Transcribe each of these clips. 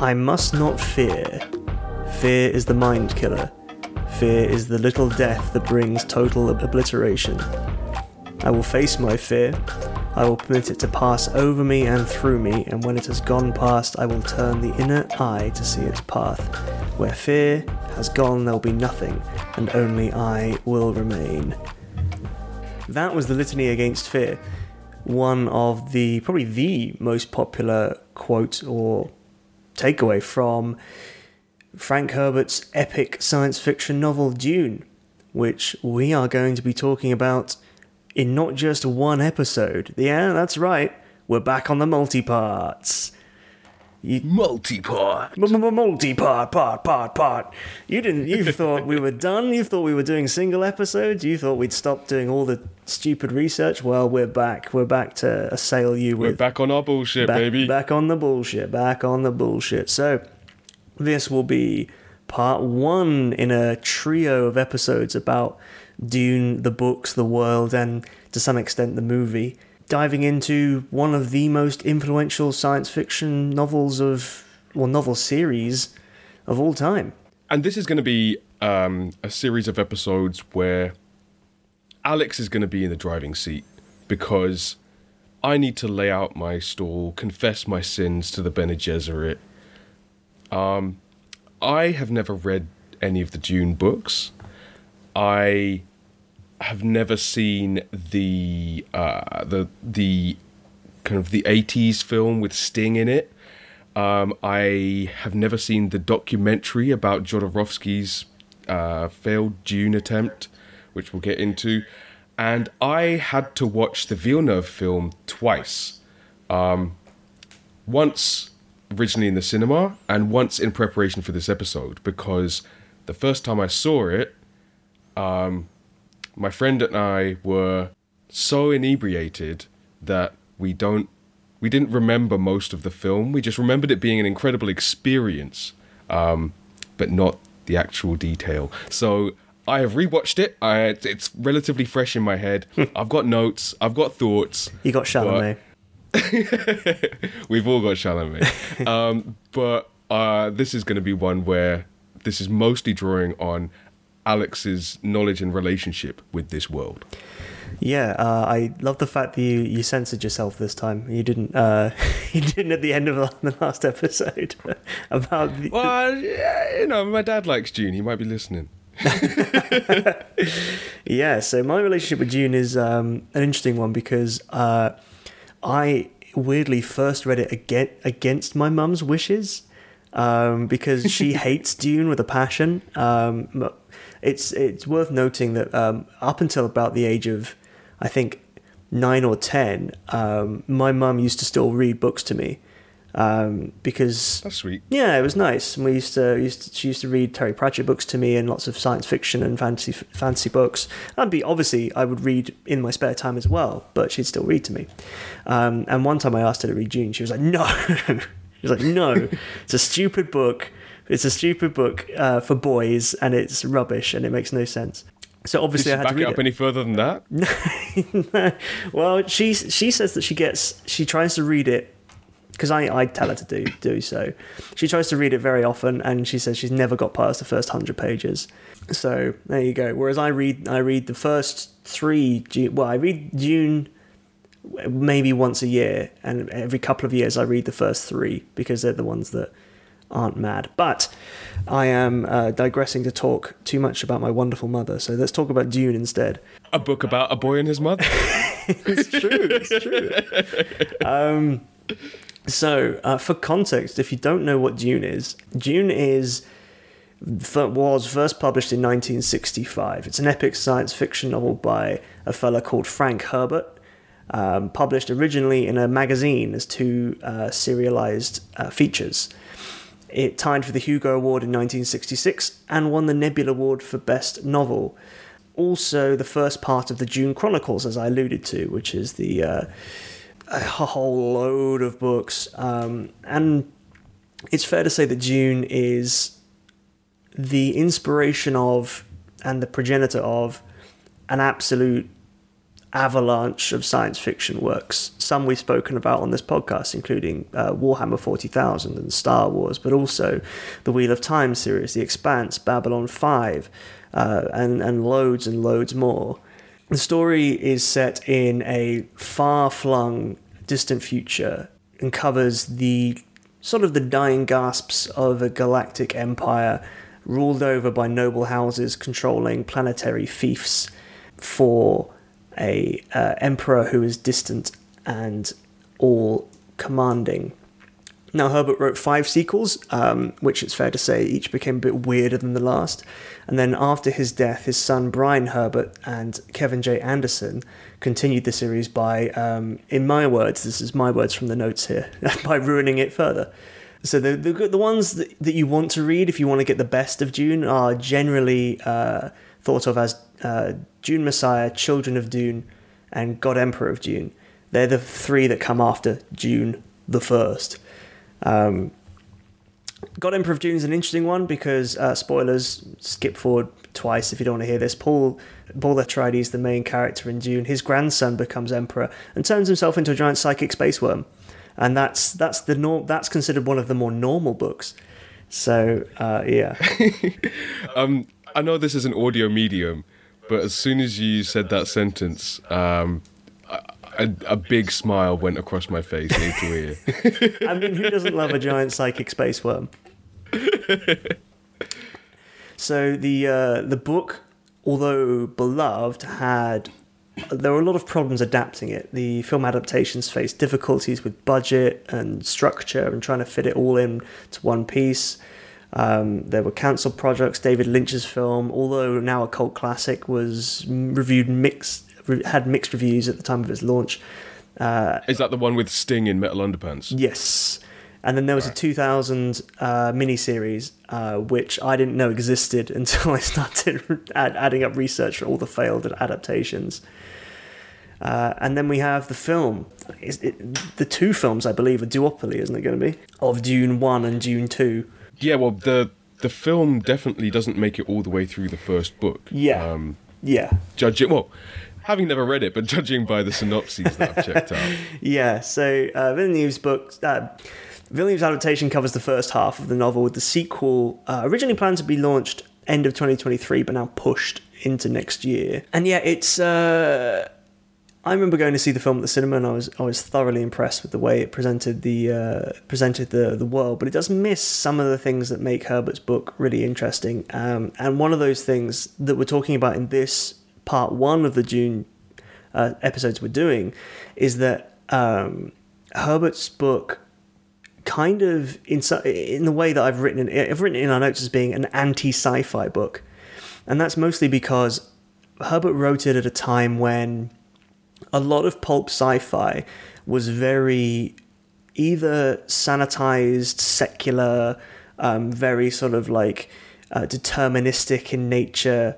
I must not fear. Fear is the mind killer. Fear is the little death that brings total obliteration. I will face my fear. I will permit it to pass over me and through me, and when it has gone past, I will turn the inner eye to see its path. Where fear has gone, there will be nothing, and only I will remain. That was the Litany Against Fear, one of the, probably the most popular quote or takeaway from Frank Herbert's epic science fiction novel Dune, which we are going to be talking about in not just one episode. Yeah, that's right. We're back on the multi-parts. Multi-part. You thought we were done. You thought we were doing single episodes. You thought we'd stop doing all the stupid research. Well, we're back. We're back to assail you with... We're back on our bullshit, baby. Back on the bullshit. So, this will be part one in a trio of episodes about Dune, the books, the world, and to some extent the movie, diving into one of the most influential science fiction novels of, well, novel series of all time. And this is going to be a series of episodes where Alex is going to be in the driving seat, because I need to lay out my stall, confess my sins to the Bene Gesserit. I have never read any of the Dune books. I have never seen the kind of the 80s film with Sting in it. I have never seen the documentary about Jodorowsky's failed Dune attempt, which we'll get into. And I had to watch the Villeneuve film twice. Once originally in the cinema, and once in preparation for this episode, because the first time I saw it, my friend and I were so inebriated that we didn't remember most of the film. We just remembered it being an incredible experience, but not the actual detail. So I have rewatched it. It's relatively fresh in my head. I've got notes. I've got thoughts. You got Chalamet. We've all got Chalamet. But this is going to be one where this is mostly drawing on Alex's knowledge and relationship with this world. Yeah, I love the fact that you censored yourself this time. You didn't at the end of the last episode about. Well, you know, my dad likes Dune. He might be listening. Yeah, so my relationship with Dune is an interesting one, because I weirdly first read it against my mum's wishes, because she hates Dune with a passion. It's worth noting that up until about the age of, I think, 9 or 10, my mum used to still read books to me, because that's sweet. Yeah, it was nice. And she used to read Terry Pratchett books to me and lots of science fiction and fantasy books. I would read in my spare time as well, but she'd still read to me. And one time I asked her to read Dune, she was like, "No," "It's a stupid book." It's a stupid book for boys, and it's rubbish, and it makes no sense. So obviously, I had to read it. Did she back it up any further than that? No. Well, she says that she tries to read it, because I tell her to do so. She tries to read it very often, and she says she's never got past the first 100 pages. So there you go. Whereas I read the first three. I read Dune maybe once a year, and every couple of years I read the first three, because they're the ones that aren't mad. But I am digressing to talk too much about my wonderful mother, so let's talk about Dune instead. A book about a boy and his mother. It's true. For context, if you don't know what Dune was first published in 1965. It's an epic science fiction novel by a fella called Frank Herbert, published originally in a magazine as two serialized features. It tied for the Hugo Award in 1966 and won the Nebula Award for Best Novel. Also, the first part of the Dune Chronicles, as I alluded to, which is a whole load of books. And it's fair to say that Dune is the inspiration of and the progenitor of an absolute avalanche of science fiction works, some we've spoken about on this podcast, including Warhammer 40,000 and Star Wars, but also the Wheel of Time series, The Expanse, Babylon 5, and loads and loads more. The story is set in a far-flung, distant future and covers the sort of the dying gasps of a galactic empire ruled over by noble houses controlling planetary fiefs for a emperor who is distant and all-commanding. Now, Herbert wrote 5 sequels, which it's fair to say each became a bit weirder than the last. And then after his death, his son Brian Herbert and Kevin J. Anderson continued the series by, in my words, this is my words from the notes here, by ruining it further. So the ones that you want to read if you want to get the best of Dune are generally thought of as Dune Messiah, Children of Dune, and God Emperor of Dune. They're the three that come after Dune the First. God Emperor of Dune is an interesting one because, spoilers, skip forward twice if you don't want to hear this, Paul Atreides, the main character in Dune, his grandson becomes emperor and turns himself into a giant psychic space worm. And that's considered one of the more normal books. So, yeah. I know this is an audio medium, but as soon as you said that sentence, a big smile went across my face, ear to ear. I mean, who doesn't love a giant psychic space worm? So the book, although beloved, there were a lot of problems adapting it. The film adaptations faced difficulties with budget and structure and trying to fit it all in to one piece. There were cancelled projects. David Lynch's film, although now a cult classic, was had mixed reviews at the time of its launch. Is that the one with Sting in metal underpants? Yes. And then there was a 2000 miniseries, which I didn't know existed until I started adding up research for all the failed adaptations. And then we have the film. The two films, I believe, are duopoly, isn't it going to be? Of Dune 1 and Dune 2. Yeah, well, the film definitely doesn't make it all the way through the first book. Yeah. Having never read it, but judging by the synopses that I've checked out. Yeah, so Villeneuve's adaptation covers the first half of the novel, with the sequel originally planned to be launched end of 2023, but now pushed into next year. And yeah, it's... I remember going to see the film at the cinema, and I was thoroughly impressed with the way it presented the world. But it does miss some of the things that make Herbert's book really interesting. And one of those things that we're talking about in this part one of the Dune episodes we're doing is that Herbert's book kind of, in the way that I've written it in our notes as being an anti-sci-fi book. And that's mostly because Herbert wrote it at a time when a lot of pulp sci-fi was very either sanitized, secular, very sort of like deterministic in nature.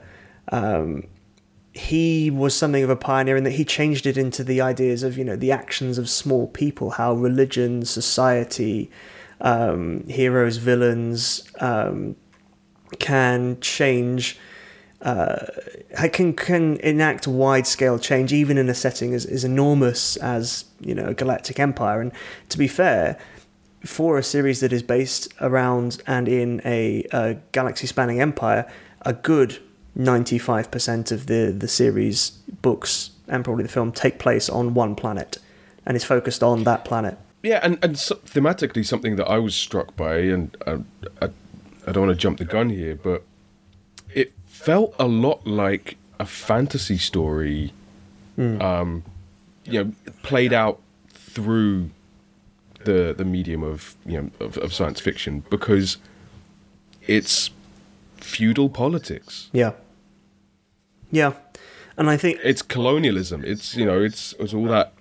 He was something of a pioneer in that he changed it into the ideas of, the actions of small people, how religion, society, heroes, villains can change, can enact wide-scale change, even in a setting as enormous as, a galactic empire. And to be fair, for a series that is based around and in a galaxy-spanning empire, a good 95% of the series books and probably the film take place on one planet and is focused on that planet. Yeah, and so, thematically, something that I was struck by, and I don't want to jump the gun here, but it felt a lot like a fantasy story played out through the medium of science fiction, because it's feudal politics. Yeah. And I think it's colonialism. It's it's all that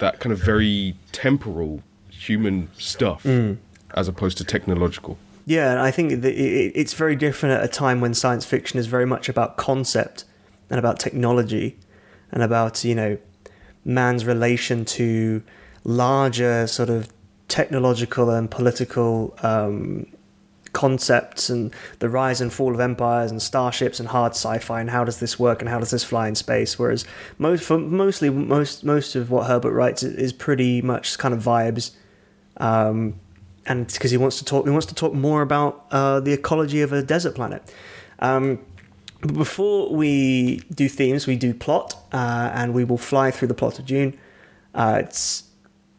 kind of very temporal human stuff as opposed to technological. Yeah, and I think that it's very different at a time when science fiction is very much about concept and about technology and about, man's relation to larger sort of technological and political concepts and the rise and fall of empires and starships and hard sci-fi and how does this work and how does this fly in space, whereas most of what Herbert writes is pretty much kind of vibes, and because he wants to talk more about the ecology of a desert planet. But before we do themes, we do plot, and we will fly through the plot of Dune. It's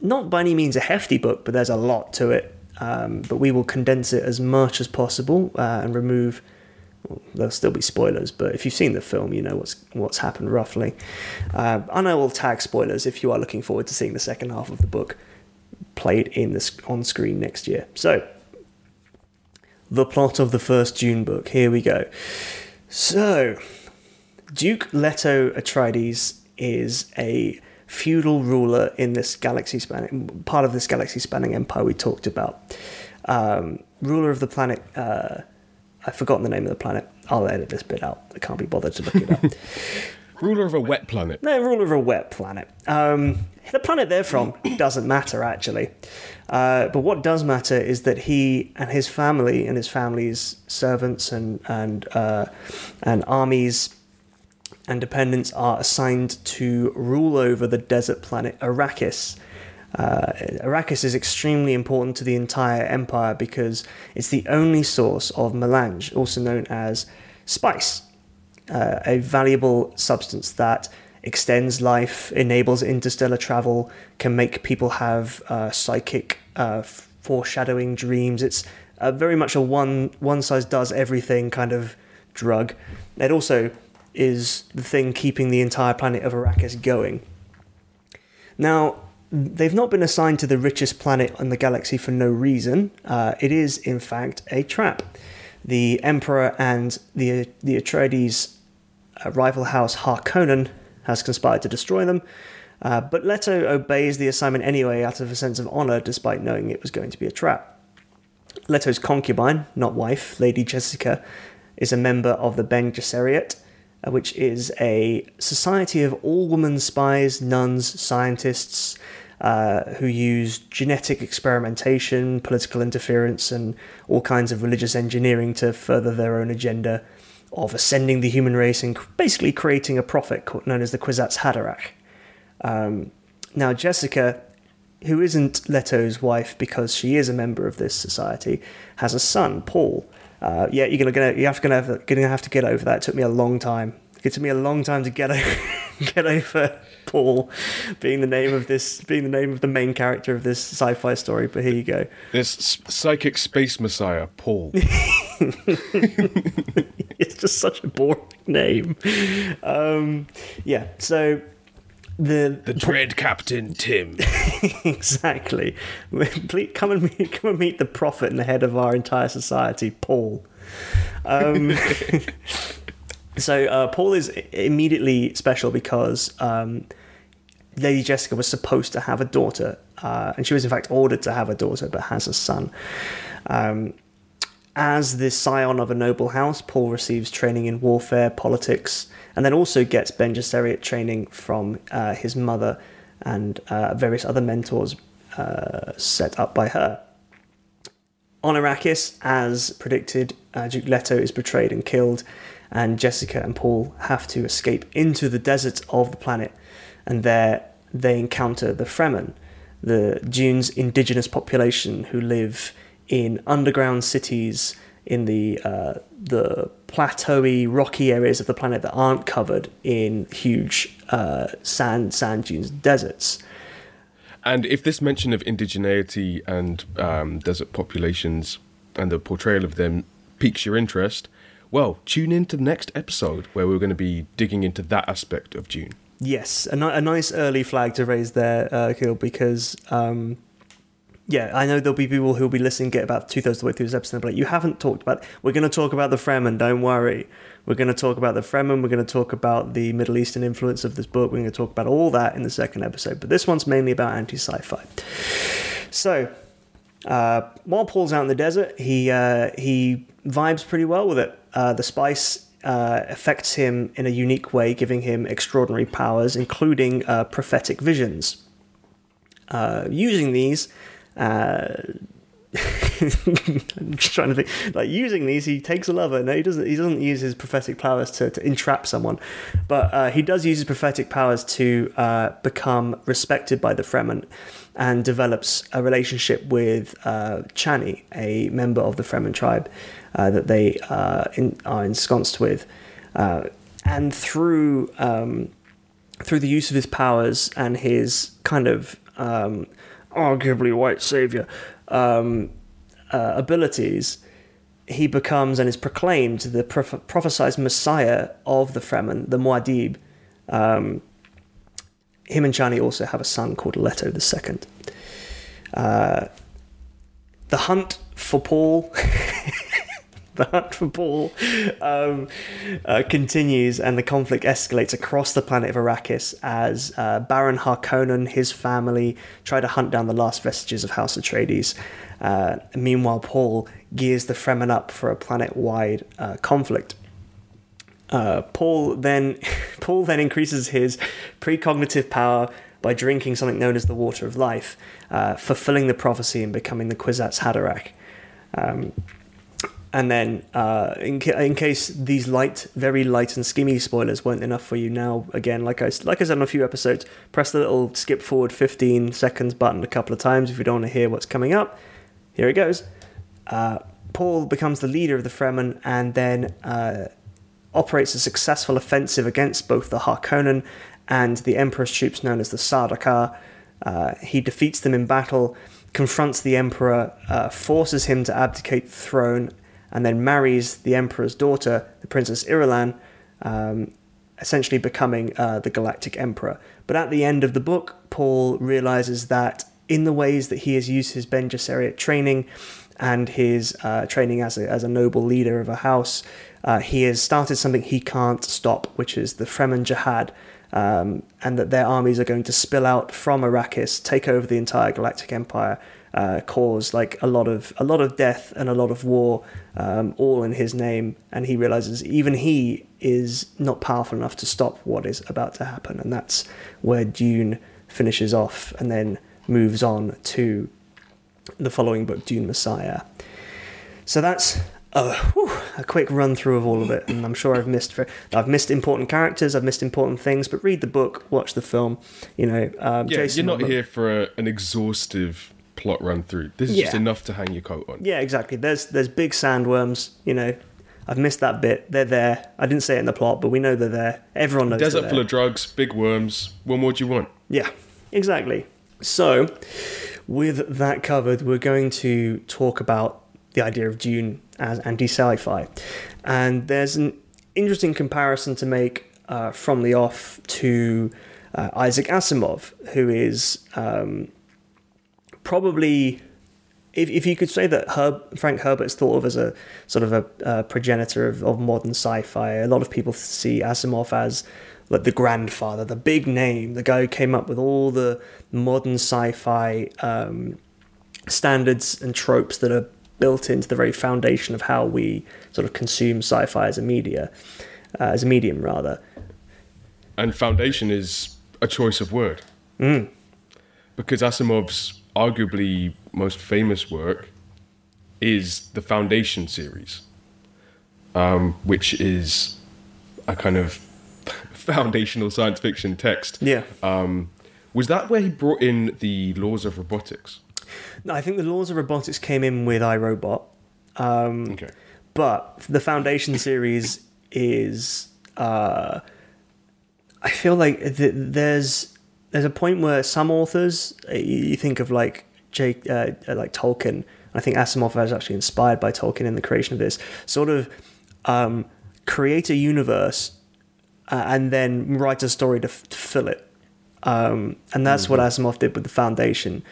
not by any means a hefty book, but there's a lot to it. But we will condense it as much as possible and remove... Well, there'll still be spoilers, but if you've seen the film, you know what's happened roughly. And I will tag spoilers if you are looking forward to seeing the second half of the book played on screen next year. So, the plot of the first Dune book. Here we go. So, Duke Leto Atreides is a feudal ruler in this galaxy-spanning part of this galaxy-spanning empire we talked about. Ruler of the planet. I've forgotten the name of the planet. I'll edit this bit out. I can't be bothered to look it up. Ruler of a wet planet. No, ruler of a wet planet. The planet they're from doesn't matter, actually. But what does matter is that he and his family and his family's servants and armies and dependents are assigned to rule over the desert planet Arrakis. Arrakis is extremely important to the entire empire because it's the only source of melange, also known as spice. A valuable substance that extends life, enables interstellar travel, can make people have psychic foreshadowing dreams. It's very much a one-size-does-everything kind of drug. It also is the thing keeping the entire planet of Arrakis going. Now, they've not been assigned to the richest planet in the galaxy for no reason. It is, in fact, a trap. The Emperor and the Atreides rival house Harkonnen has conspired to destroy them, but Leto obeys the assignment anyway out of a sense of honour, despite knowing it was going to be a trap. Leto's concubine, not wife, Lady Jessica, is a member of the Bene Gesserit, which is a society of all-woman spies, nuns, scientists, who use genetic experimentation, political interference, and all kinds of religious engineering to further their own agenda of ascending the human race and basically creating a prophet known as the Kwisatz Haderach. Now, Jessica, who isn't Leto's wife because she is a member of this society, has a son, Paul. Yeah, you're gonna have to get over that. It took me a long time. It took me a long time to get over Paul being the name of the main character of this sci-fi story, but here you go. This psychic space messiah, Paul. It's just such a boring name. Yeah, so the Dread Captain Tim. Exactly. Please come and meet the prophet and the head of our entire society, Paul. So Paul is immediately special because Lady Jessica was supposed to have a daughter, and she was in fact ordered to have a daughter but has a son. As the scion of a noble house, Paul receives training in warfare, politics, and then also gets Bene Gesserit training from his mother and various other mentors set up by her. On Arrakis, as predicted, Duke Leto is betrayed and killed, and Jessica and Paul have to escape into the deserts of the planet, and there they encounter the Fremen, the Dune's indigenous population who live in underground cities in the plateau-y, rocky areas of the planet that aren't covered in huge sand dunes and deserts. And if this mention of indigeneity and desert populations and the portrayal of them piques your interest, well, tune in to the next episode where we're going to be digging into that aspect of Dune. Yes, a nice early flag to raise there, Gil, because, I know there'll be people who'll be listening, get about two-thirds of the way through this episode, but like, you haven't talked about... We're going to talk about the Fremen, don't worry. We're going to talk about the Fremen, we're going to talk about the Middle Eastern influence of this book, we're going to talk about all that in the second episode, but this one's mainly about anti-sci-fi. So... while Paul's out in the desert, he vibes pretty well with it. The spice affects him in a unique way, giving him extraordinary powers, including prophetic visions. Using these, I'm just trying to think. Like, using these, he takes a lover. No, he doesn't use his prophetic powers to entrap someone, but he does use his prophetic powers to become respected by the Fremen, and develops a relationship with Chani, a member of the Fremen tribe that they are ensconced with, and through the use of his powers and his kind of arguably white savior abilities, he becomes and is proclaimed the prophesied messiah of the Fremen, the Muad'Dib. Him and Chani also have a son called Leto II. The hunt for Paul continues, and the conflict escalates across the planet of Arrakis as Baron Harkonnen, his family, try to hunt down the last vestiges of House Atreides. Meanwhile, Paul gears the Fremen up for a planet-wide conflict. Paul then increases his precognitive power by drinking something known as the Water of Life, fulfilling the prophecy and becoming the Kwisatz Haderach. And then, in case these very light and skimmy spoilers weren't enough for you now, again, like I said on a few episodes, press the little skip forward 15 seconds button a couple of times if you don't want to hear what's coming up. Here it goes. Paul becomes the leader of the Fremen and then operates a successful offensive against both the Harkonnen and the Emperor's troops known as the Sardaukar. He defeats them in battle, confronts the Emperor, forces him to abdicate the throne, and then marries the Emperor's daughter, the Princess Irulan, essentially becoming the Galactic Emperor. But at the end of the book, Paul realizes that in the ways that he has used his Bene Gesserit training and his training as a noble leader of a house, he has started something he can't stop, which is the Fremen Jihad, and that their armies are going to spill out from Arrakis, take over the entire Galactic Empire, cause like a lot of death and a lot of war, all in his name. And he realizes even he is not powerful enough to stop what is about to happen. And that's where Dune finishes off and then moves on to the following book, Dune Messiah. So that's a quick run through of all of it. And I'm sure I've missed important characters. I've missed important things. But read the book, watch the film. You know, Jason, you're not here for an exhaustive plot run through. This is just enough to hang your coat on. Yeah, exactly. There's big sandworms, you know. I've missed that bit. They're there. I didn't say it in the plot, but we know they're there. Everyone knows they're there. Desert full of drugs, big worms. What more do you want? Yeah, exactly. So, with that covered, we're going to talk about the idea of Dune as anti-sci-fi. And there's an interesting comparison to make from the off to Isaac Asimov, who is... probably, if you could say that Frank Herbert is thought of as a sort of a progenitor of modern sci-fi, a lot of people see Asimov as like the grandfather, the big name, the guy who came up with all the modern sci-fi standards and tropes that are built into the very foundation of how we sort of consume sci-fi as a media, as a medium rather. And foundation is a choice of word, because Asimov's arguably most famous work is the Foundation series, which is a kind of foundational science fiction text. Yeah. Was that where he brought in the laws of robotics? No, I think the laws of robotics came in with iRobot. Okay. But the Foundation series is... I feel like there's a point where some authors, you think of like Tolkien. I think Asimov was actually inspired by Tolkien in the creation of this sort of create a universe and then write a story to fill it. And that's what Asimov did with the Foundation,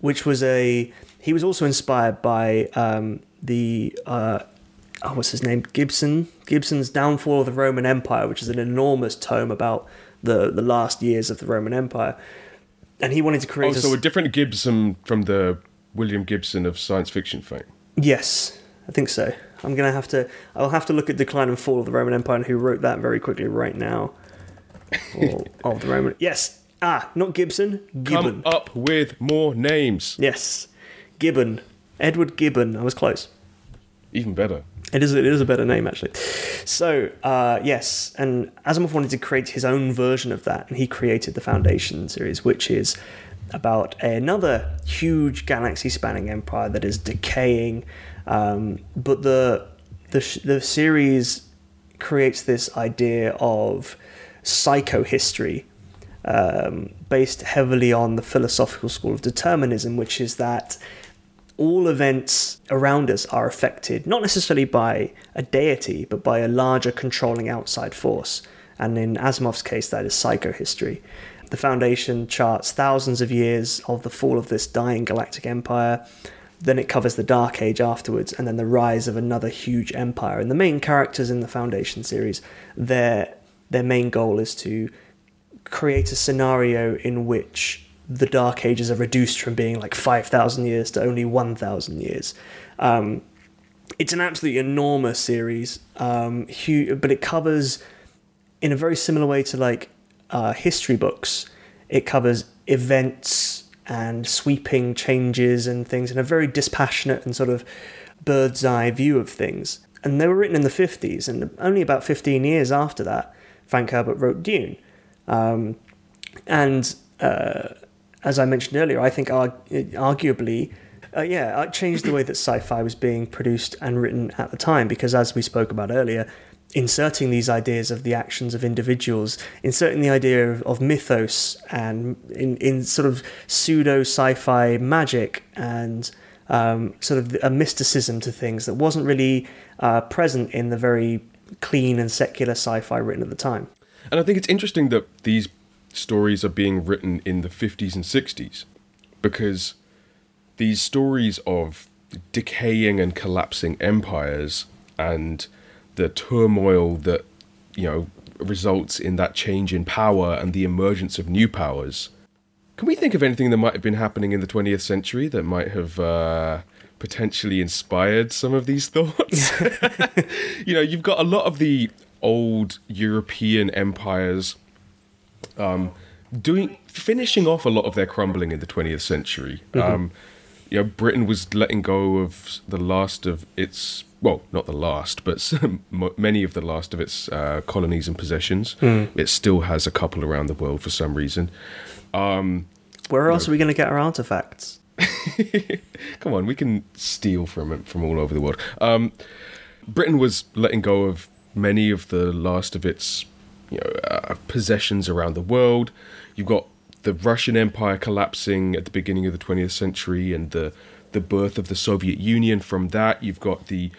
which was he was also inspired by what's his name? Gibson's Downfall of the Roman Empire, which is an enormous tome about the last years of the Roman Empire, and he wanted to create... so a different Gibson from the William Gibson of science fiction fame. Yes, I think so. I'll have to look at Decline and Fall of the Roman Empire and who wrote that very quickly right now. Of the Roman... Yes, not Gibson, Gibbon. Come up with more names. Yes, Gibbon. Edward Gibbon. I was close. Even better. It is a better name, actually. So, yes, and Asimov wanted to create his own version of that, and he created the Foundation series, which is about another huge galaxy-spanning empire that is decaying, but the series creates this idea of psychohistory, based heavily on the philosophical school of determinism, which is that all events around us are affected, not necessarily by a deity, but by a larger controlling outside force. And in Asimov's case, that is psychohistory. The Foundation charts thousands of years of the fall of this dying galactic empire. Then it covers the Dark Age afterwards, and then the rise of another huge empire. And the main characters in the Foundation series, their main goal is to create a scenario in which the Dark Ages are reduced from being like 5,000 years to only 1,000 years. It's an absolutely enormous series, huge, but it covers, in a very similar way to like history books, it covers events and sweeping changes and things in a very dispassionate and sort of bird's eye view of things. And they were written in the 50s, and only about 15 years after that, Frank Herbert wrote Dune. As I mentioned earlier, I think arguably, it changed the way that sci-fi was being produced and written at the time, because as we spoke about earlier, inserting these ideas of the actions of individuals, inserting the idea of mythos and in sort of pseudo sci-fi magic and sort of a mysticism to things that wasn't really present in the very clean and secular sci-fi written at the time. And I think it's interesting that these stories are being written in the 50s and 60s, because these stories of decaying and collapsing empires and the turmoil that, you know, results in that change in power and the emergence of new powers. Can we think of anything that might have been happening in the 20th century that might have potentially inspired some of these thoughts? You know, you've got a lot of the old European empires finishing off a lot of their crumbling in the 20th century. Mm-hmm. You know, Britain was letting go of the last of its, well, not the last, but many of the last of its colonies and possessions. Mm. It still has a couple around the world for some reason. Where else are we going to get our artifacts? Come on, we can steal from all over the world. Britain was letting go of many of the last of its possessions around the world. You've got the Russian Empire collapsing at the beginning of the 20th century and the birth of the Soviet Union from that. You've got the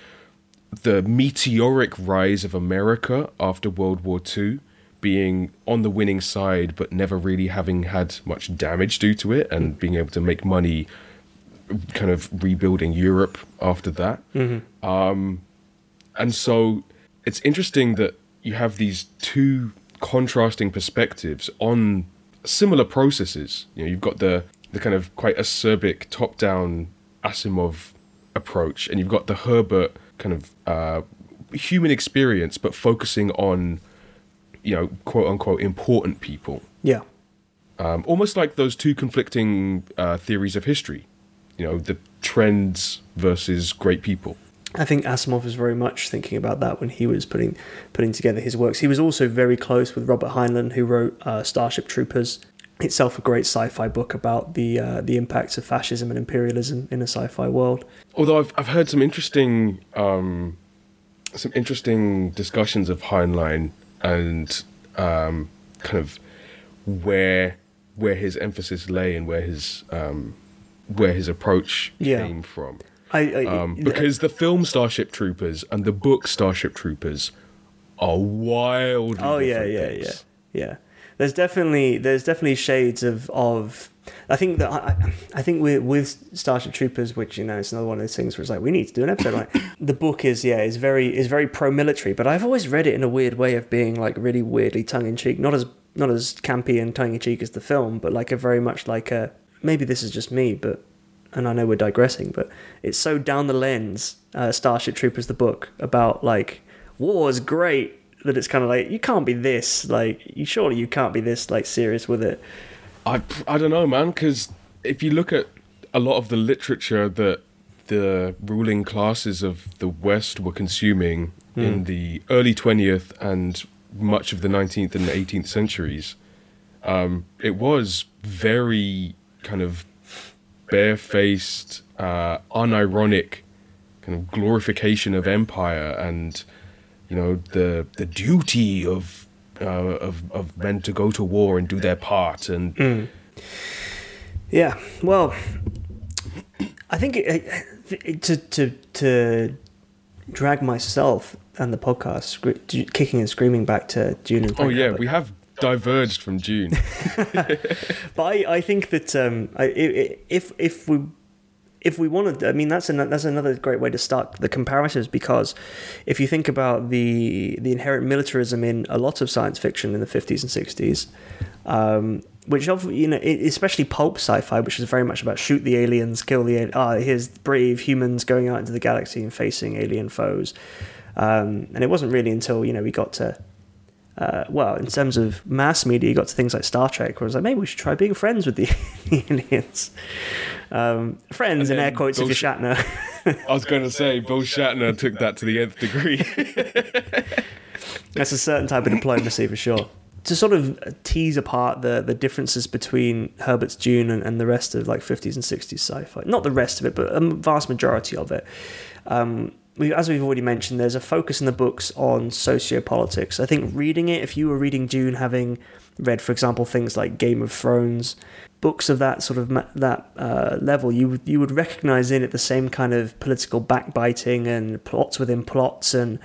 meteoric rise of America after World War II, being on the winning side but never really having had much damage due to it, and being able to make money kind of rebuilding Europe after that. Mm-hmm. And so it's interesting that you have these two contrasting perspectives on similar processes. You know, you've got the kind of quite acerbic top-down Asimov approach, and you've got the Herbert kind of human experience, but focusing on, you know, quote-unquote important people. Yeah. Almost like those two conflicting theories of history, you know, the trends versus great people. I think Asimov was very much thinking about that when he was putting together his works. He was also very close with Robert Heinlein, who wrote Starship Troopers, itself a great sci-fi book about the impacts of fascism and imperialism in a sci-fi world. Although I've heard some interesting discussions of Heinlein and kind of where his emphasis lay and where his approach came from. Because the film Starship Troopers and the book Starship Troopers are wildly different. Oh yeah. There's definitely shades of. I think with Starship Troopers, which, you know, it's another one of those things where it's like we need to do an episode. Like the book is very pro-military, but I've always read it in a weird way of being like really weirdly tongue-in-cheek, not as campy and tongue-in-cheek as the film, but like a very much like a maybe this is just me, but. And I know we're digressing, but it's so down the lens, Starship Troopers, the book, about, like, war is great, that it's kind of like, you can't be this, like, surely you can't be this, like, serious with it. I don't know, man, because if you look at a lot of the literature that the ruling classes of the West were consuming in the early 20th and much of the 19th and 18th centuries, it was very kind of barefaced, unironic kind of glorification of empire and, you know, the duty of men to go to war and do their part. And yeah, well, I think to drag myself and the podcast kicking and screaming back to Dune. And we have diverged from Dune. But I think that if we wanted, I mean, that's another great way to start the comparatives, because if you think about the inherent militarism in a lot of science fiction in the 50s and 60s, which, you know, especially pulp sci-fi, which is very much about shoot the aliens, kill the aliens, here's brave humans going out into the galaxy and facing alien foes. And it wasn't really until, you know, we got to, well, in terms of mass media, you got to things like Star Trek, where it was like, maybe we should try being friends with the aliens. Friends, in air quotes, if you're Shatner. I was going to say, Bill Shatner took that to the nth degree. That's a certain type of diplomacy, for sure. To sort of tease apart the differences between Herbert's Dune and the rest of, like, 50s and 60s sci-fi. Not the rest of it, but a vast majority of it. As we've already mentioned, there's a focus in the books on sociopolitics. I think reading it, if you were reading Dune, having read, for example, things like Game of Thrones, books of that sort of level, you would recognise in it the same kind of political backbiting and plots within plots, and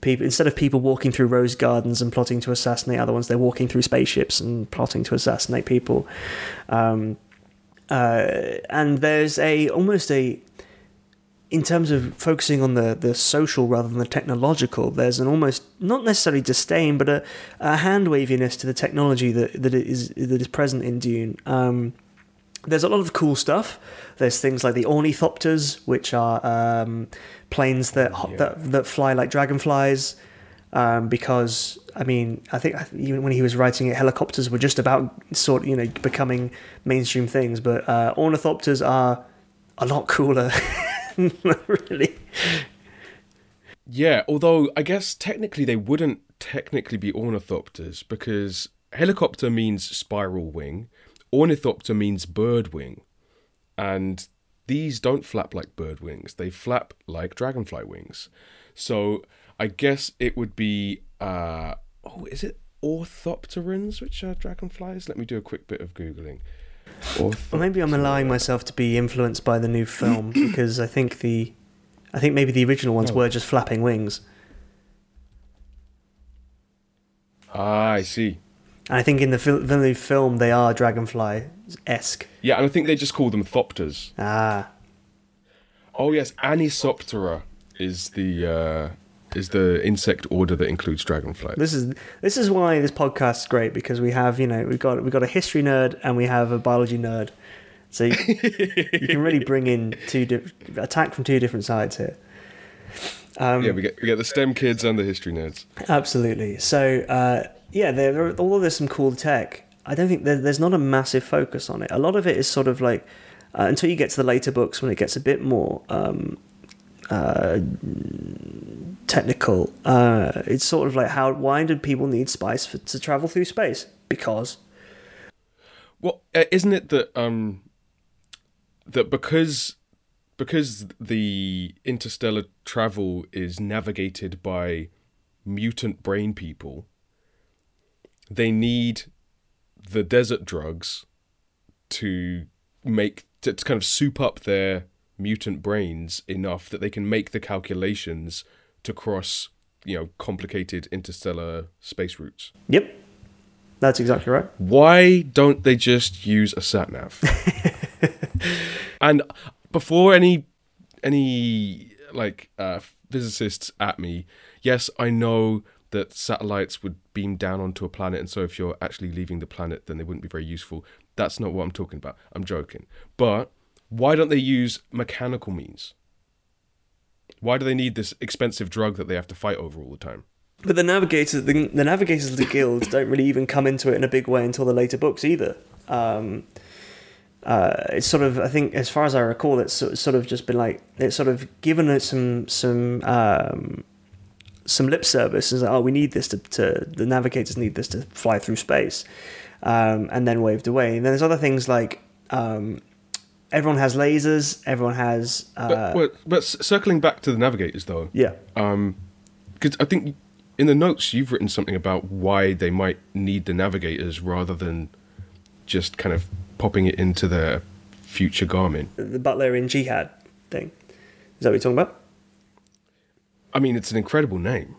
people, instead of people walking through rose gardens and plotting to assassinate other ones, they're walking through spaceships and plotting to assassinate people. And there's almost in terms of focusing on the social rather than the technological, there's an almost, not necessarily disdain, but a hand-waviness to the technology that is present in Dune. There's a lot of cool stuff. There's things like the ornithopters, which are planes that fly like dragonflies, because, I mean, I think even when he was writing it, helicopters were just about sort of, you know, becoming mainstream things, but ornithopters are a lot cooler. Really? Yeah, although I guess technically they wouldn't technically be ornithopters, because helicopter means spiral wing, ornithopter means bird wing, and these don't flap like bird wings, they flap like dragonfly wings. So I guess it would be is it orthopterans, which are dragonflies? Let me do a quick bit of googling. Well, maybe I'm allowing myself to be influenced by the new film, because I think maybe the original ones were just flapping wings. Ah, I see. And I think in the new film they are dragonfly-esque. Yeah, and I think they just call them thopters. Ah. Oh yes, Anisoptera is the insect order that includes dragonflies. This is why this podcast's great, because we have, you know, we've got a history nerd and we have a biology nerd, so you can really bring in attack from two different sides here. We get the STEM kids and the history nerds. Absolutely. So although there's some cool tech, I don't think there's not a massive focus on it. A lot of it is sort of like until you get to the later books when it gets a bit more. Technical. It's sort of like why did people need spice to travel through space? Because, well, isn't it that because the interstellar travel is navigated by mutant brain people, they need the desert drugs to kind of soup up their mutant brains enough that they can make the calculations to cross, you know, complicated interstellar space routes. Yep. That's exactly right. Why don't they just use a sat-nav? And before any physicists at me, yes, I know that satellites would beam down onto a planet, and so if you're actually leaving the planet, then they wouldn't be very useful. That's not what I'm talking about. I'm joking. But why don't they use mechanical means? Why do they need this expensive drug that they have to fight over all the time? But the navigators of the guilds don't really even come into it in a big way until the later books either. it's sort of, I think, as far as I recall, it's sort of just been like, it's sort of given it some lip service. Is like, oh, we need this to the navigators need this to fly through space, and then waved away. And then there's other things like everyone has lasers, everyone has. But circling back to the navigators, though. Yeah. Because I think in the notes you've written something about why they might need the navigators rather than just kind of popping it into their future garment. The butler in Jihad thing. Is that what you're talking about? I mean, it's an incredible name.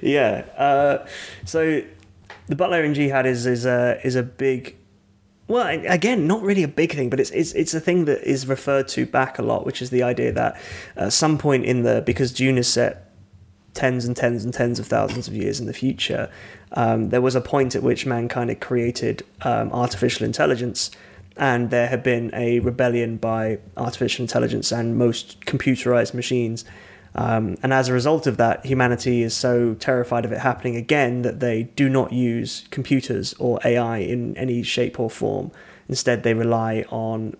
Yeah. So the butler in Jihad is a big, well, again, not really a big thing, but it's a thing that is referred to back a lot, which is the idea that at some point because Dune is set tens and tens and tens of thousands of years in the future, there was a point at which mankind had created artificial intelligence, and there had been a rebellion by artificial intelligence and most computerized machines. And as a result of that, humanity is so terrified of it happening again that they do not use computers or AI in any shape or form. Instead, they rely on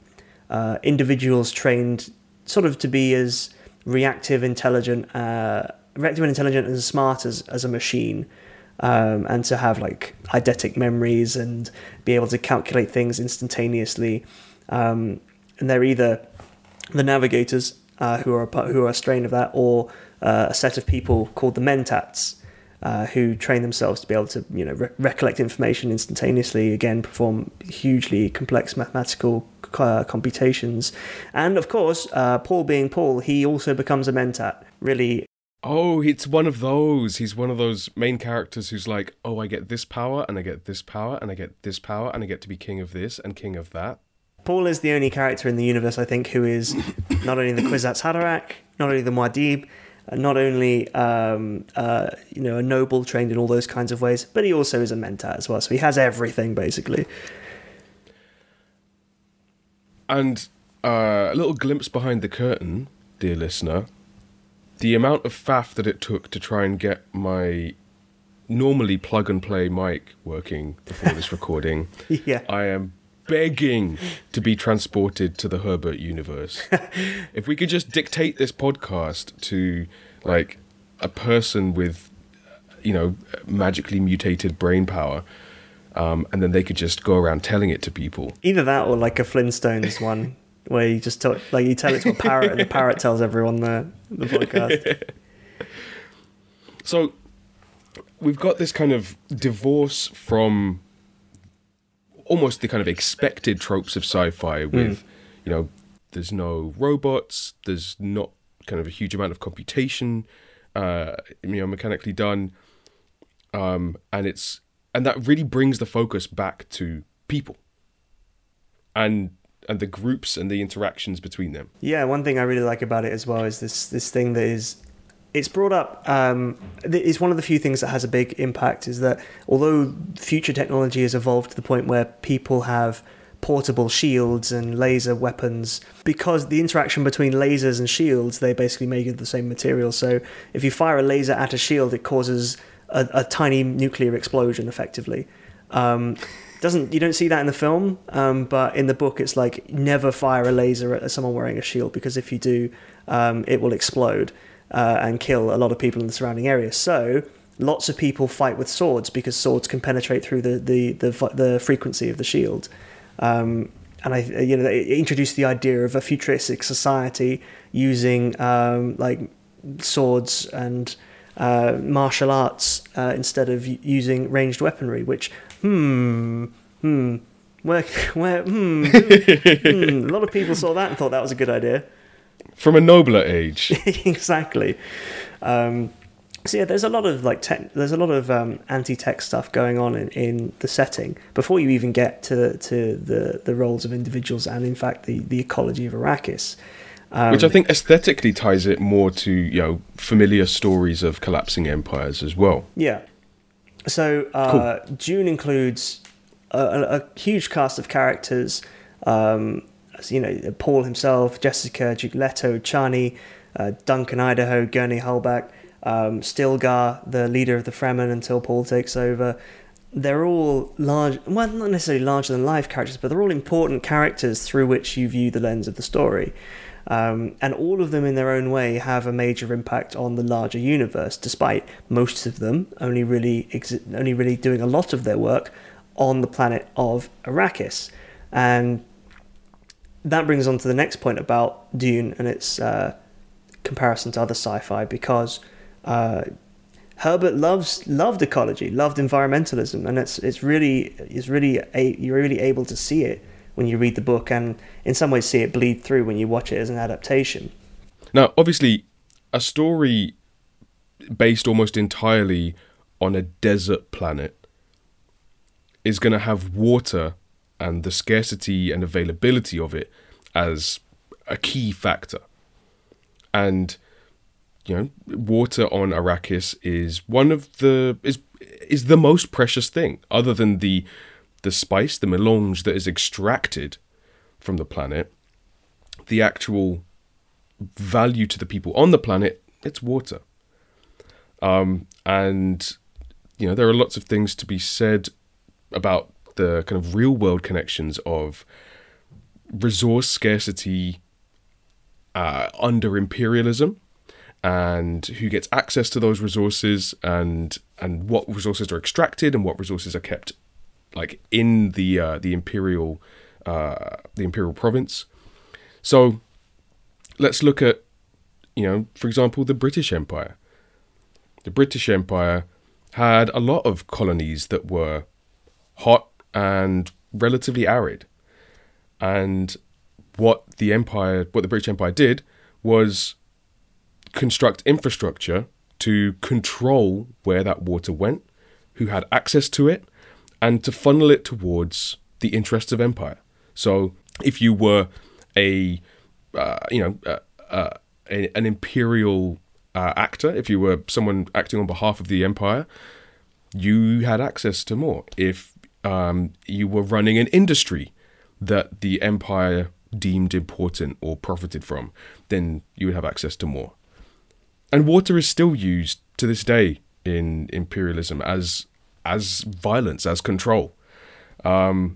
individuals trained sort of to be as reactive and intelligent and as smart as a machine, and to have like eidetic memories and be able to calculate things instantaneously. And they're either the navigators, who are a strain of that, or a set of people called the Mentats, who train themselves to be able to recollect information instantaneously, again perform hugely complex mathematical computations. And of course, Paul being Paul, he also becomes a Mentat. Really. Oh, it's one of those. He's one of those main characters who's like, oh, I get this power, and I get this power, and I get this power, and I get to be king of this and king of that. Paul is the only character in the universe, I think, who is not only the Kwisatz Haderach, not only the Muad'Dib, not only a noble trained in all those kinds of ways, but he also is a Mentat as well. So he has everything, basically. And a little glimpse behind the curtain, dear listener. The amount of faff that it took to try and get my normally plug-and-play mic working before this recording, yeah. I am begging to be transported to the Herbert universe. If we could just dictate this podcast to, like, a person with, magically mutated brain power, and then they could just go around telling it to people. Either that or, like, a Flintstones one. Where you just tell it to a parrot, and the parrot tells everyone the podcast. So we've got this kind of divorce from almost the kind of expected tropes of sci-fi with, there's no robots, there's not kind of a huge amount of computation, mechanically done, and that really brings the focus back to people. And the groups and the interactions between them. Yeah, one thing I really like about it as well is this thing that is... It's brought up... it's one of the few things that has a big impact, is that although future technology has evolved to the point where people have portable shields and laser weapons, because the interaction between lasers and shields, they basically make it the same material. So if you fire a laser at a shield, it causes a tiny nuclear explosion, effectively. You don't see that in the film, but in the book it's like, never fire a laser at someone wearing a shield, because if you do, it will explode and kill a lot of people in the surrounding area. So lots of people fight with swords, because swords can penetrate through the frequency of the shield. And it introduced the idea of a futuristic society using swords and martial arts instead of using ranged weaponry, which... A lot of people saw that and thought that was a good idea. From a nobler age. Exactly. So yeah, there's a lot of anti-tech stuff going on in the setting before you even get to the roles of individuals and, in fact, the ecology of Arrakis. Which I think aesthetically ties it more to, familiar stories of collapsing empires as well. Yeah. So cool. Dune includes a huge cast of characters, Paul himself, Jessica, Duke Leto, Chani, Duncan Idaho, Gurney Halbach, Stilgar, the leader of the Fremen until Paul takes over, they're all large, well, not necessarily larger than life characters, but they're all important characters through which you view the lens of the story. And all of them in their own way have a major impact on the larger universe, despite most of them only really doing a lot of their work on the planet of Arrakis. And that brings on to the next point about Dune and its comparison to other sci-fi, because Herbert loved ecology, loved environmentalism, and you're really able to see it when you read the book, and in some ways see it bleed through when you watch it as an adaptation. Now, obviously, a story based almost entirely on a desert planet is going to have water and the scarcity and availability of it as a key factor. And, you know, water on Arrakis is one of the... is the most precious thing, other than the spice, the melange that is extracted from the planet. The actual value to the people on the planet, it's water. And, you know, there are lots of things to be said about the kind of real world connections of resource scarcity under imperialism, and who gets access to those resources, and what resources are extracted and what resources are kept like in the imperial province. So let's look at, you know, for example, the British Empire. The British Empire had a lot of colonies that were hot and relatively arid. And what the British Empire did was construct infrastructure to control where that water went, who had access to it, and to funnel it towards the interests of empire. So if you were an imperial actor, if you were someone acting on behalf of the empire, you had access to more. If you were running an industry that the empire deemed important or profited from, then you would have access to more. And water is still used to this day in imperialism as violence, as control. You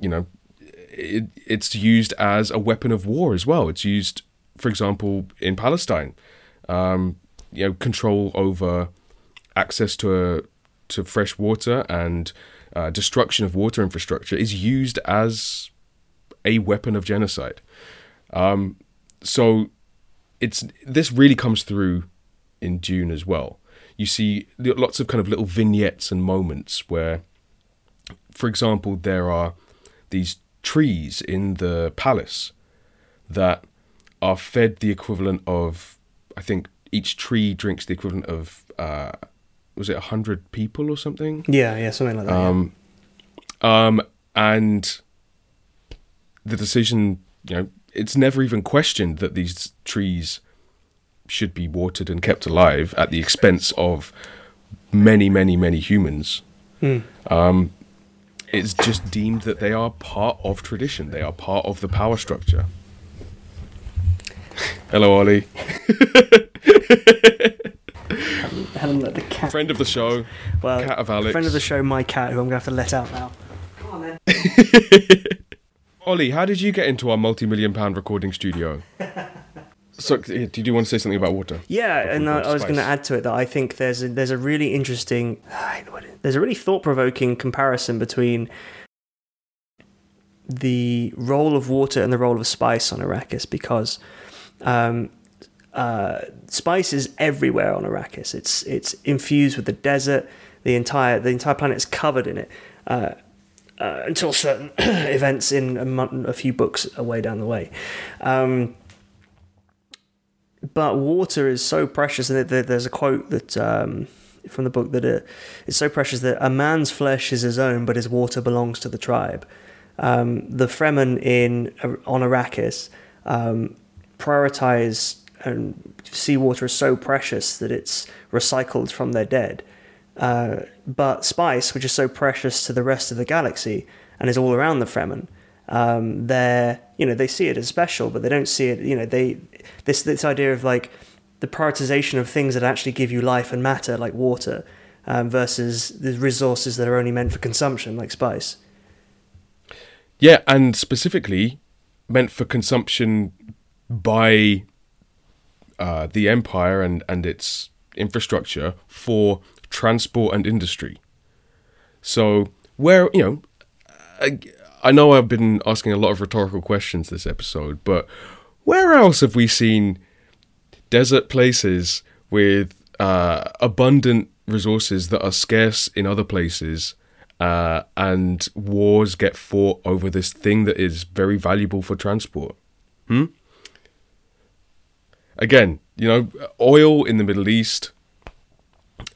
know, it's used as a weapon of war as well. It's used, for example, in Palestine. You know, control over access to fresh water and destruction of water infrastructure is used as a weapon of genocide. So this really comes through in Dune as well. You see lots of kind of little vignettes and moments where, for example, there are these trees in the palace that are fed the equivalent of, I think each tree drinks the equivalent of, was it 100 people or something? Yeah, something like that. And the decision, you know, it's never even questioned that these trees should be watered and kept alive at the expense of many, many, many humans. It's just deemed that they are part of tradition. They are part of the power structure. Hello, Ollie. Helen, let the cat. Friend of the show. Well, cat of Alex. Friend of the show, my cat, who I'm going to have to let out now. Come on, then. Ollie, how did you get into our multi-million-pound recording studio? So, did you want to say something about water? Yeah, and I was going to add to it that I think there's a really interesting, there's a really thought-provoking comparison between the role of water and the role of spice on Arrakis, because spice is everywhere on Arrakis. It's infused with the desert. The entire planet is covered in it. Until certain events in a few books away down the way. But water is so precious, and there's a quote that from the book that it's so precious that a man's flesh is his own, but his water belongs to the tribe. The Fremen on Arrakis prioritize, and seawater is so precious that it's recycled from their dead. But spice, which is so precious to the rest of the galaxy and is all around the Fremen, they see it as special, but they don't see it. You know, this idea of like the prioritization of things that actually give you life and matter, like water, versus the resources that are only meant for consumption, like spice. Yeah, and specifically meant for consumption by the Empire and its infrastructure for transport and industry. So where, you know, I know I've been asking a lot of rhetorical questions this episode, but where else have we seen desert places with abundant resources that are scarce in other places, and wars get fought over this thing that is very valuable for transport? Again, you know, oil in the Middle East.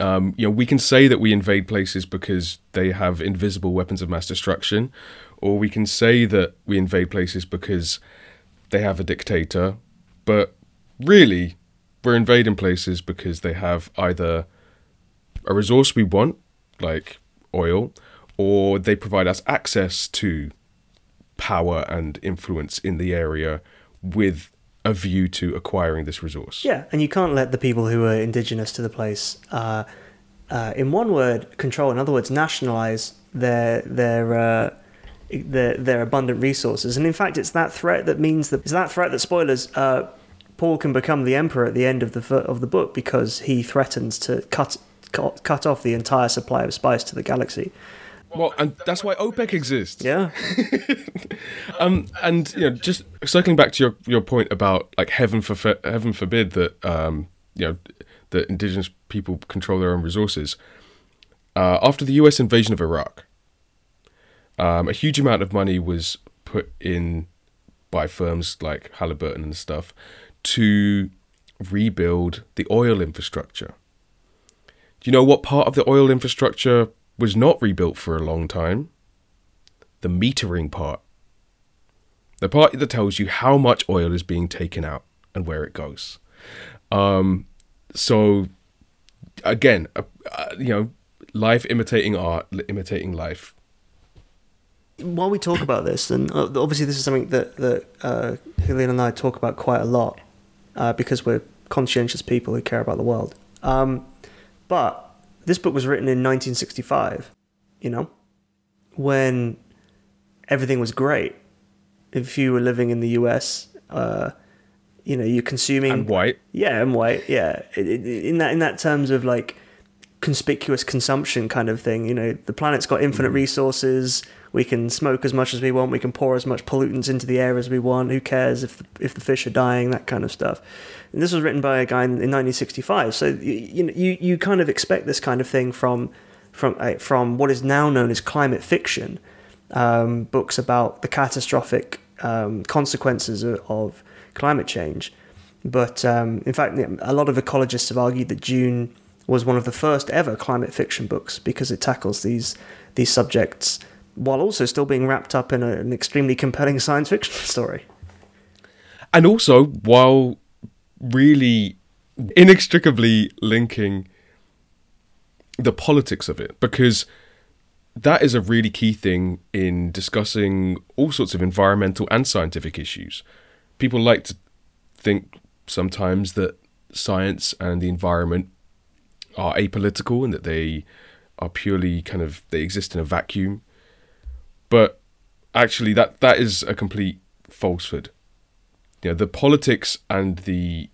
You know, we can say that we invade places because they have invisible weapons of mass destruction, or we can say that we invade places because they have a dictator, but really, we're invading places because they have either a resource we want, like oil, or they provide us access to power and influence in the area with a view to acquiring this resource. Yeah, and you can't let the people who are indigenous to the place, in one word, control, in other words, nationalize their abundant resources. And in fact, it's that threat that means that, it's that threat that, spoilers, Paul can become the emperor at the end of the book, because he threatens to cut off the entire supply of spice to the galaxy. Well, and that's why OPEC exists. Yeah. And you know, just circling back to your point about, like, heaven forbid that you know, that indigenous people control their own resources. After the U.S. invasion of Iraq, a huge amount of money was put in by firms like Halliburton and stuff to rebuild the oil infrastructure. Do you know what part of the oil infrastructure was not rebuilt for a long time? The metering part. The part that tells you how much oil is being taken out and where it goes. So, again, you know, life imitating art, imitating life. While we talk about this, and obviously this is something that Helena and I talk about quite a lot, because we're conscientious people who care about the world. But this book was written in 1965, you know, when everything was great. If you were living in the US, you know, you're consuming... And white. Yeah, and white, yeah. In that terms of, like, conspicuous consumption kind of thing, you know, the planet's got infinite resources, we can smoke as much as we want, we can pour as much pollutants into the air as we want, who cares if the fish are dying, that kind of stuff. And this was written by a guy in 1965, so you kind of expect this kind of thing from what is now known as climate fiction, books about the catastrophic consequences of climate change. But in fact, a lot of ecologists have argued that Dune was one of the first ever climate fiction books, because it tackles these subjects while also still being wrapped up in an extremely compelling science fiction story. And also while really inextricably linking the politics of it, because that is a really key thing in discussing all sorts of environmental and scientific issues. People like to think sometimes that science and the environment are apolitical and that they are purely kind of, they exist in a vacuum. But actually that is a complete falsehood. You know, the politics and the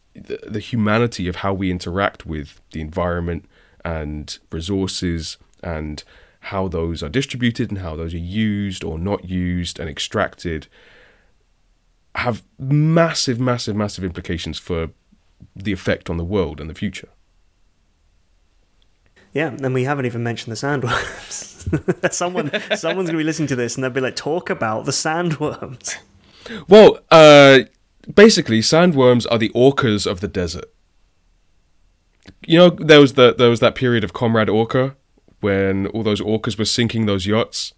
humanity of how we interact with the environment and resources and how those are distributed and how those are used or not used and extracted have massive, massive, massive implications for the effect on the world and the future. Yeah, and we haven't even mentioned the sandworms. Someone's going to be listening to this and they'll be like, talk about the sandworms. Well, basically, sandworms are the orcas of the desert. You know, there was that period of Comrade Orca when all those orcas were sinking those yachts.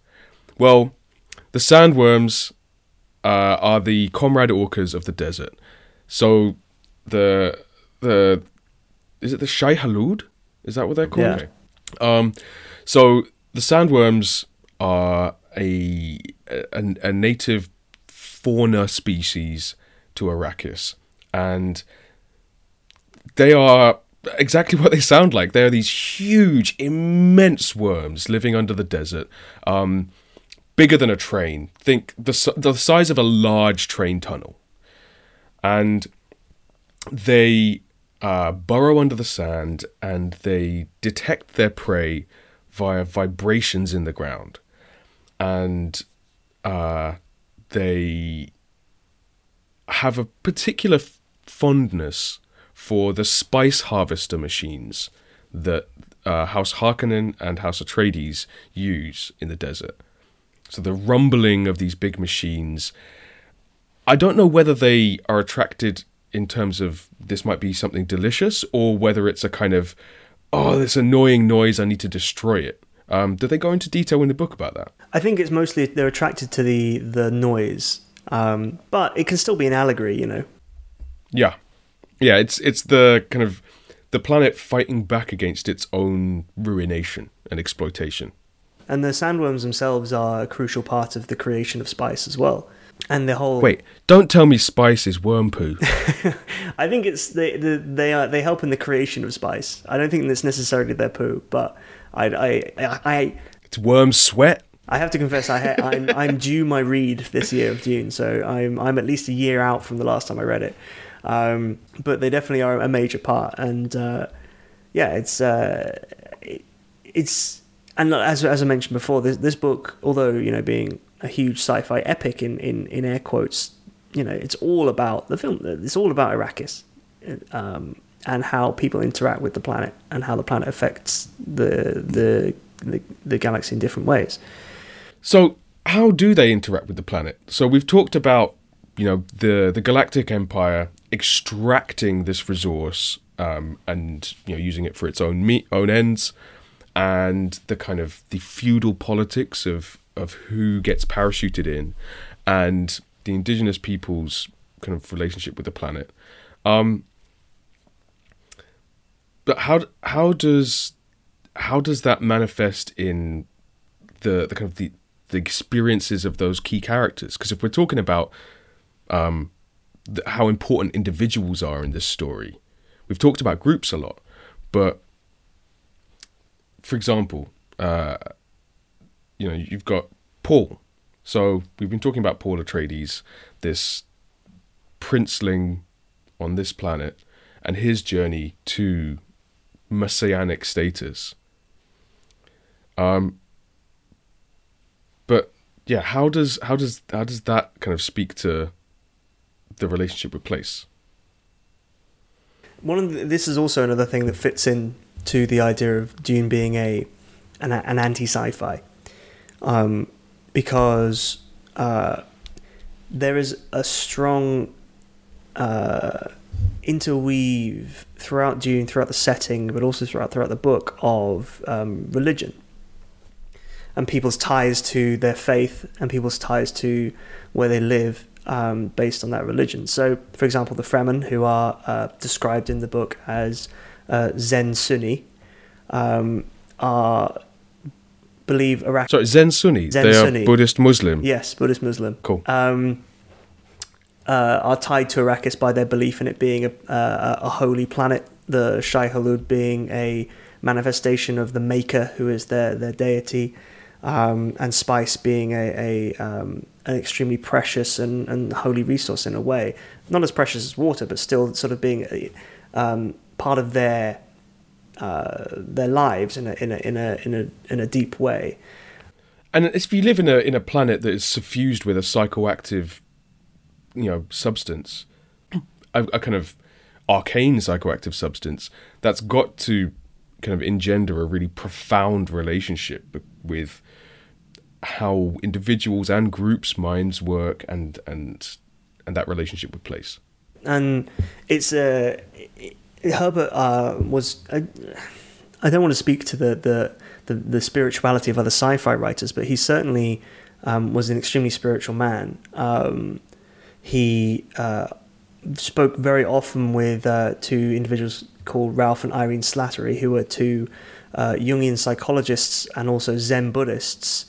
Well, the sandworms are the Comrade Orcas of the desert. So the is it the Shai Hulud? Is that what they're called? Yeah. So the sandworms are a native fauna species to Arrakis, and they are exactly what they sound like. They're these huge, immense worms living under the desert, bigger than a train. Think the size of a large train tunnel. And they burrow under the sand, and they detect their prey via vibrations in the ground. And they have a particular fondness for the spice harvester machines that House Harkonnen and House Atreides use in the desert. So the rumbling of these big machines, I don't know whether they are attracted in terms of this might be something delicious, or whether it's a kind of, oh, this annoying noise, I need to destroy it. Do they go into detail in the book about that? I think it's mostly they're attracted to the noise, but it can still be an allegory, you know. Yeah, yeah. It's the kind of the planet fighting back against its own ruination and exploitation. And the sandworms themselves are a crucial part of the creation of spice as well. And the whole wait, don't tell me spice is worm poo. I think it's they help in the creation of spice. I don't think that's necessarily their poo, but it's worm sweat. I have to confess, I'm due my read this year of Dune, so I'm at least a year out from the last time I read it. But they definitely are a major part, and it's and as I mentioned before, this book, although you know being a huge sci-fi epic in air quotes, you know, it's all about the film. It's all about Arrakis, and how people interact with the planet and how the planet affects the galaxy in different ways. So how do they interact with the planet? So we've talked about, you know, the Galactic Empire extracting this resource and, you know, using it for its own ends, and the kind of the feudal politics of who gets parachuted in, and the indigenous people's kind of relationship with the planet. But how does that manifest in the kind of the experiences of those key characters? Because if we're talking about how important individuals are in this story, we've talked about groups a lot, but for example, you know, you've got Paul. So we've been talking about Paul Atreides, this princeling on this planet, and his journey to messianic status. But yeah, how does that kind of speak to the relationship with place? This is also another thing that fits in to the idea of Dune being an anti-sci-fi. Because there is a strong interweave throughout Dune, throughout the setting, but also throughout the book, of religion and people's ties to their faith and people's ties to where they live based on that religion. So, for example, the Fremen, who are described in the book as Zen Sunni, are... believe Iraq. Sorry, Zen Sunni. Zen they Sunni. Are Buddhist Muslim. Yes, Buddhist Muslim. Cool. Are tied to Arrakis by their belief in it being a holy planet. The Shai Hulud being a manifestation of the Maker, who is their deity, and spice being an extremely precious and holy resource in a way, not as precious as water, but still sort of being part of their lives in a deep way. And if you live in a planet that is suffused with a psychoactive, you know, substance, a kind of arcane psychoactive substance, that's got to kind of engender a really profound relationship with how individuals and groups' minds work, and that relationship with place. And it's Herbert was... I don't want to speak to the spirituality of other sci-fi writers, but he certainly was an extremely spiritual man. He spoke very often with two individuals called Ralph and Irene Slattery, who were two Jungian psychologists and also Zen Buddhists,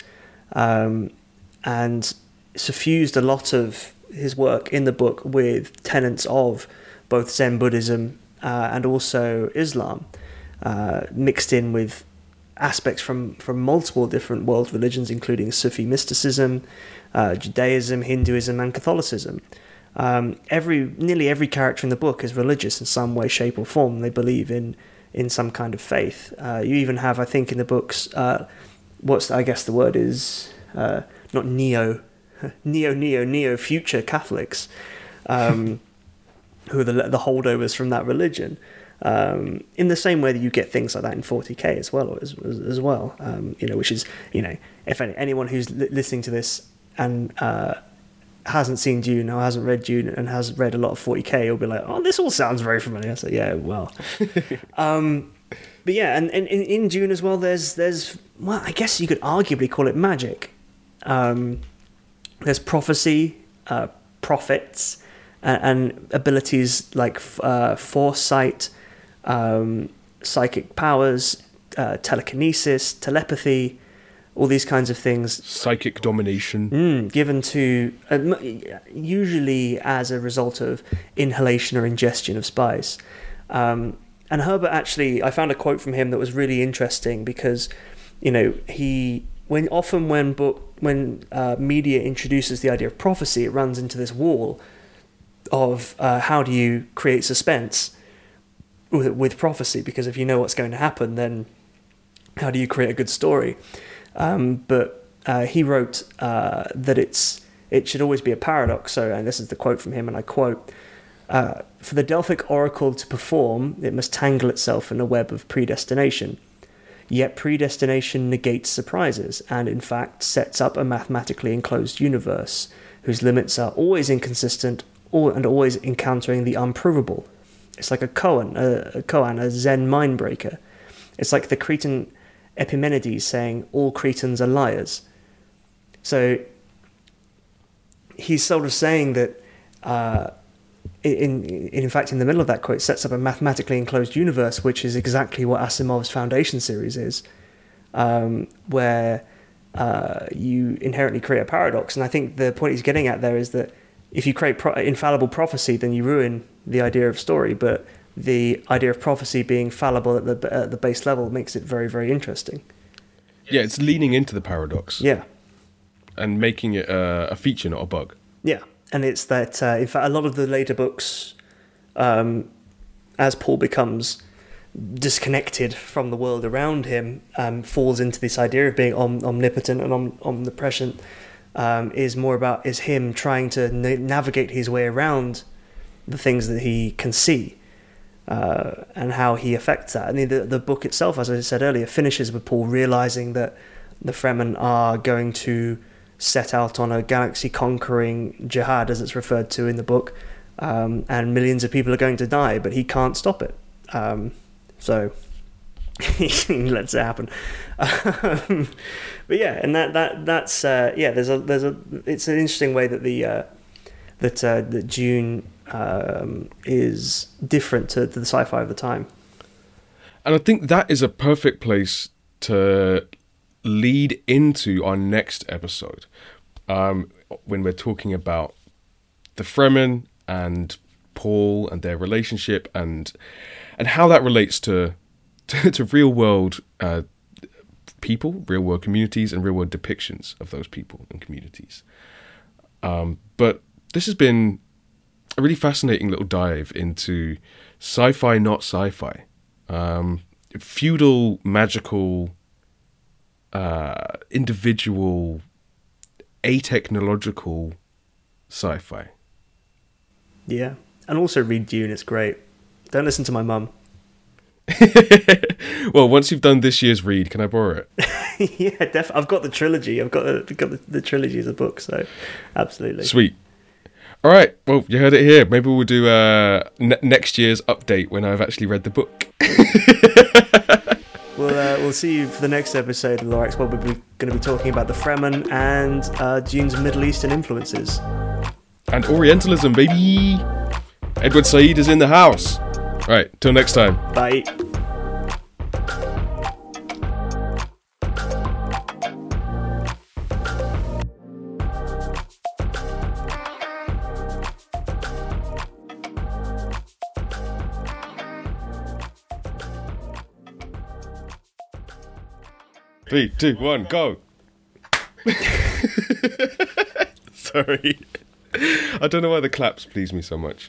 and suffused a lot of his work in the book with tenets of both Zen Buddhism and also Islam, mixed in with aspects from multiple different world religions, including Sufi mysticism, Judaism, Hinduism, and Catholicism. Nearly every character in the book is religious in some way, shape, or form. They believe in some kind of faith. You even have, I think, in the books, not neo future Catholics, who are the holdovers from that religion. In the same way that you get things like that in 40K as well, which is, if anyone who's listening to this and hasn't seen Dune or hasn't read Dune and has read a lot of 40K, you'll be like, oh, this all sounds very familiar. So yeah, well, but yeah, and in Dune as well, there's well, I guess you could arguably call it magic. There's prophecy, prophets, and abilities like foresight, psychic powers, telekinesis, telepathy, all these kinds of things. Psychic domination. Given to, usually as a result of inhalation or ingestion of spice. And Herbert actually, I found a quote from him that was really interesting because, when media introduces the idea of prophecy, it runs into this wall of how do you create suspense with prophecy, because if you know what's going to happen, then how do you create a good story? But he wrote that it should always be a paradox. So, and this is the quote from him, and I quote, "For the Delphic oracle to perform, it must tangle itself in a web of predestination. Yet predestination negates surprises and, in fact, sets up a mathematically enclosed universe whose limits are always inconsistent and always encountering the unprovable. It's like a Koan, a Zen mind breaker. It's like the Cretan Epimenides saying, 'All Cretans are liars.'" So he's sort of saying that, in fact, in the middle of that quote, sets up a mathematically enclosed universe, which is exactly what Asimov's Foundation series is, where you inherently create a paradox. And I think the point he's getting at there is that if you create infallible prophecy, then you ruin the idea of story. But the idea of prophecy being fallible at the base level makes it very, very interesting. Yeah, it's leaning into the paradox. Yeah. And making it a feature, not a bug. Yeah, and it's that, in fact, a lot of the later books, as Paul becomes disconnected from the world around him, falls into this idea of being omnipotent and omnipresent, is him trying to navigate his way around the things that he can see, and how he affects that. I mean, the book itself, as I said earlier, finishes with Paul realizing that the Fremen are going to set out on a galaxy-conquering jihad, as it's referred to in the book, and millions of people are going to die, but he can't stop it. So he lets it happen. But yeah, and that's it's an interesting way that that Dune is different to the sci-fi of the time. And I think that is a perfect place to lead into our next episode, when we're talking about the Fremen and Paul and their relationship and how that relates to real world people, real world communities, and real world depictions of those people and communities. But this has been a really fascinating little dive into sci-fi, not sci-fi, feudal, magical, individual, atechnological sci-fi. Yeah, and also read Dune, it's great. Don't listen to my mum. Well, once you've done this year's read, can I borrow it? Yeah, definitely. I've got the trilogy. I've got the trilogy as a book, so absolutely. Sweet. All right, well, you heard it here. Maybe we'll do next year's update when I've actually read the book. We'll see you for the next episode of Lorax, where we're going to be talking about the Fremen and Dune's Middle Eastern influences. And Orientalism, baby! Edward Said is in the house. All right, till next time. Bye. 3, 2, 1, go. Sorry. I don't know why the claps please me so much.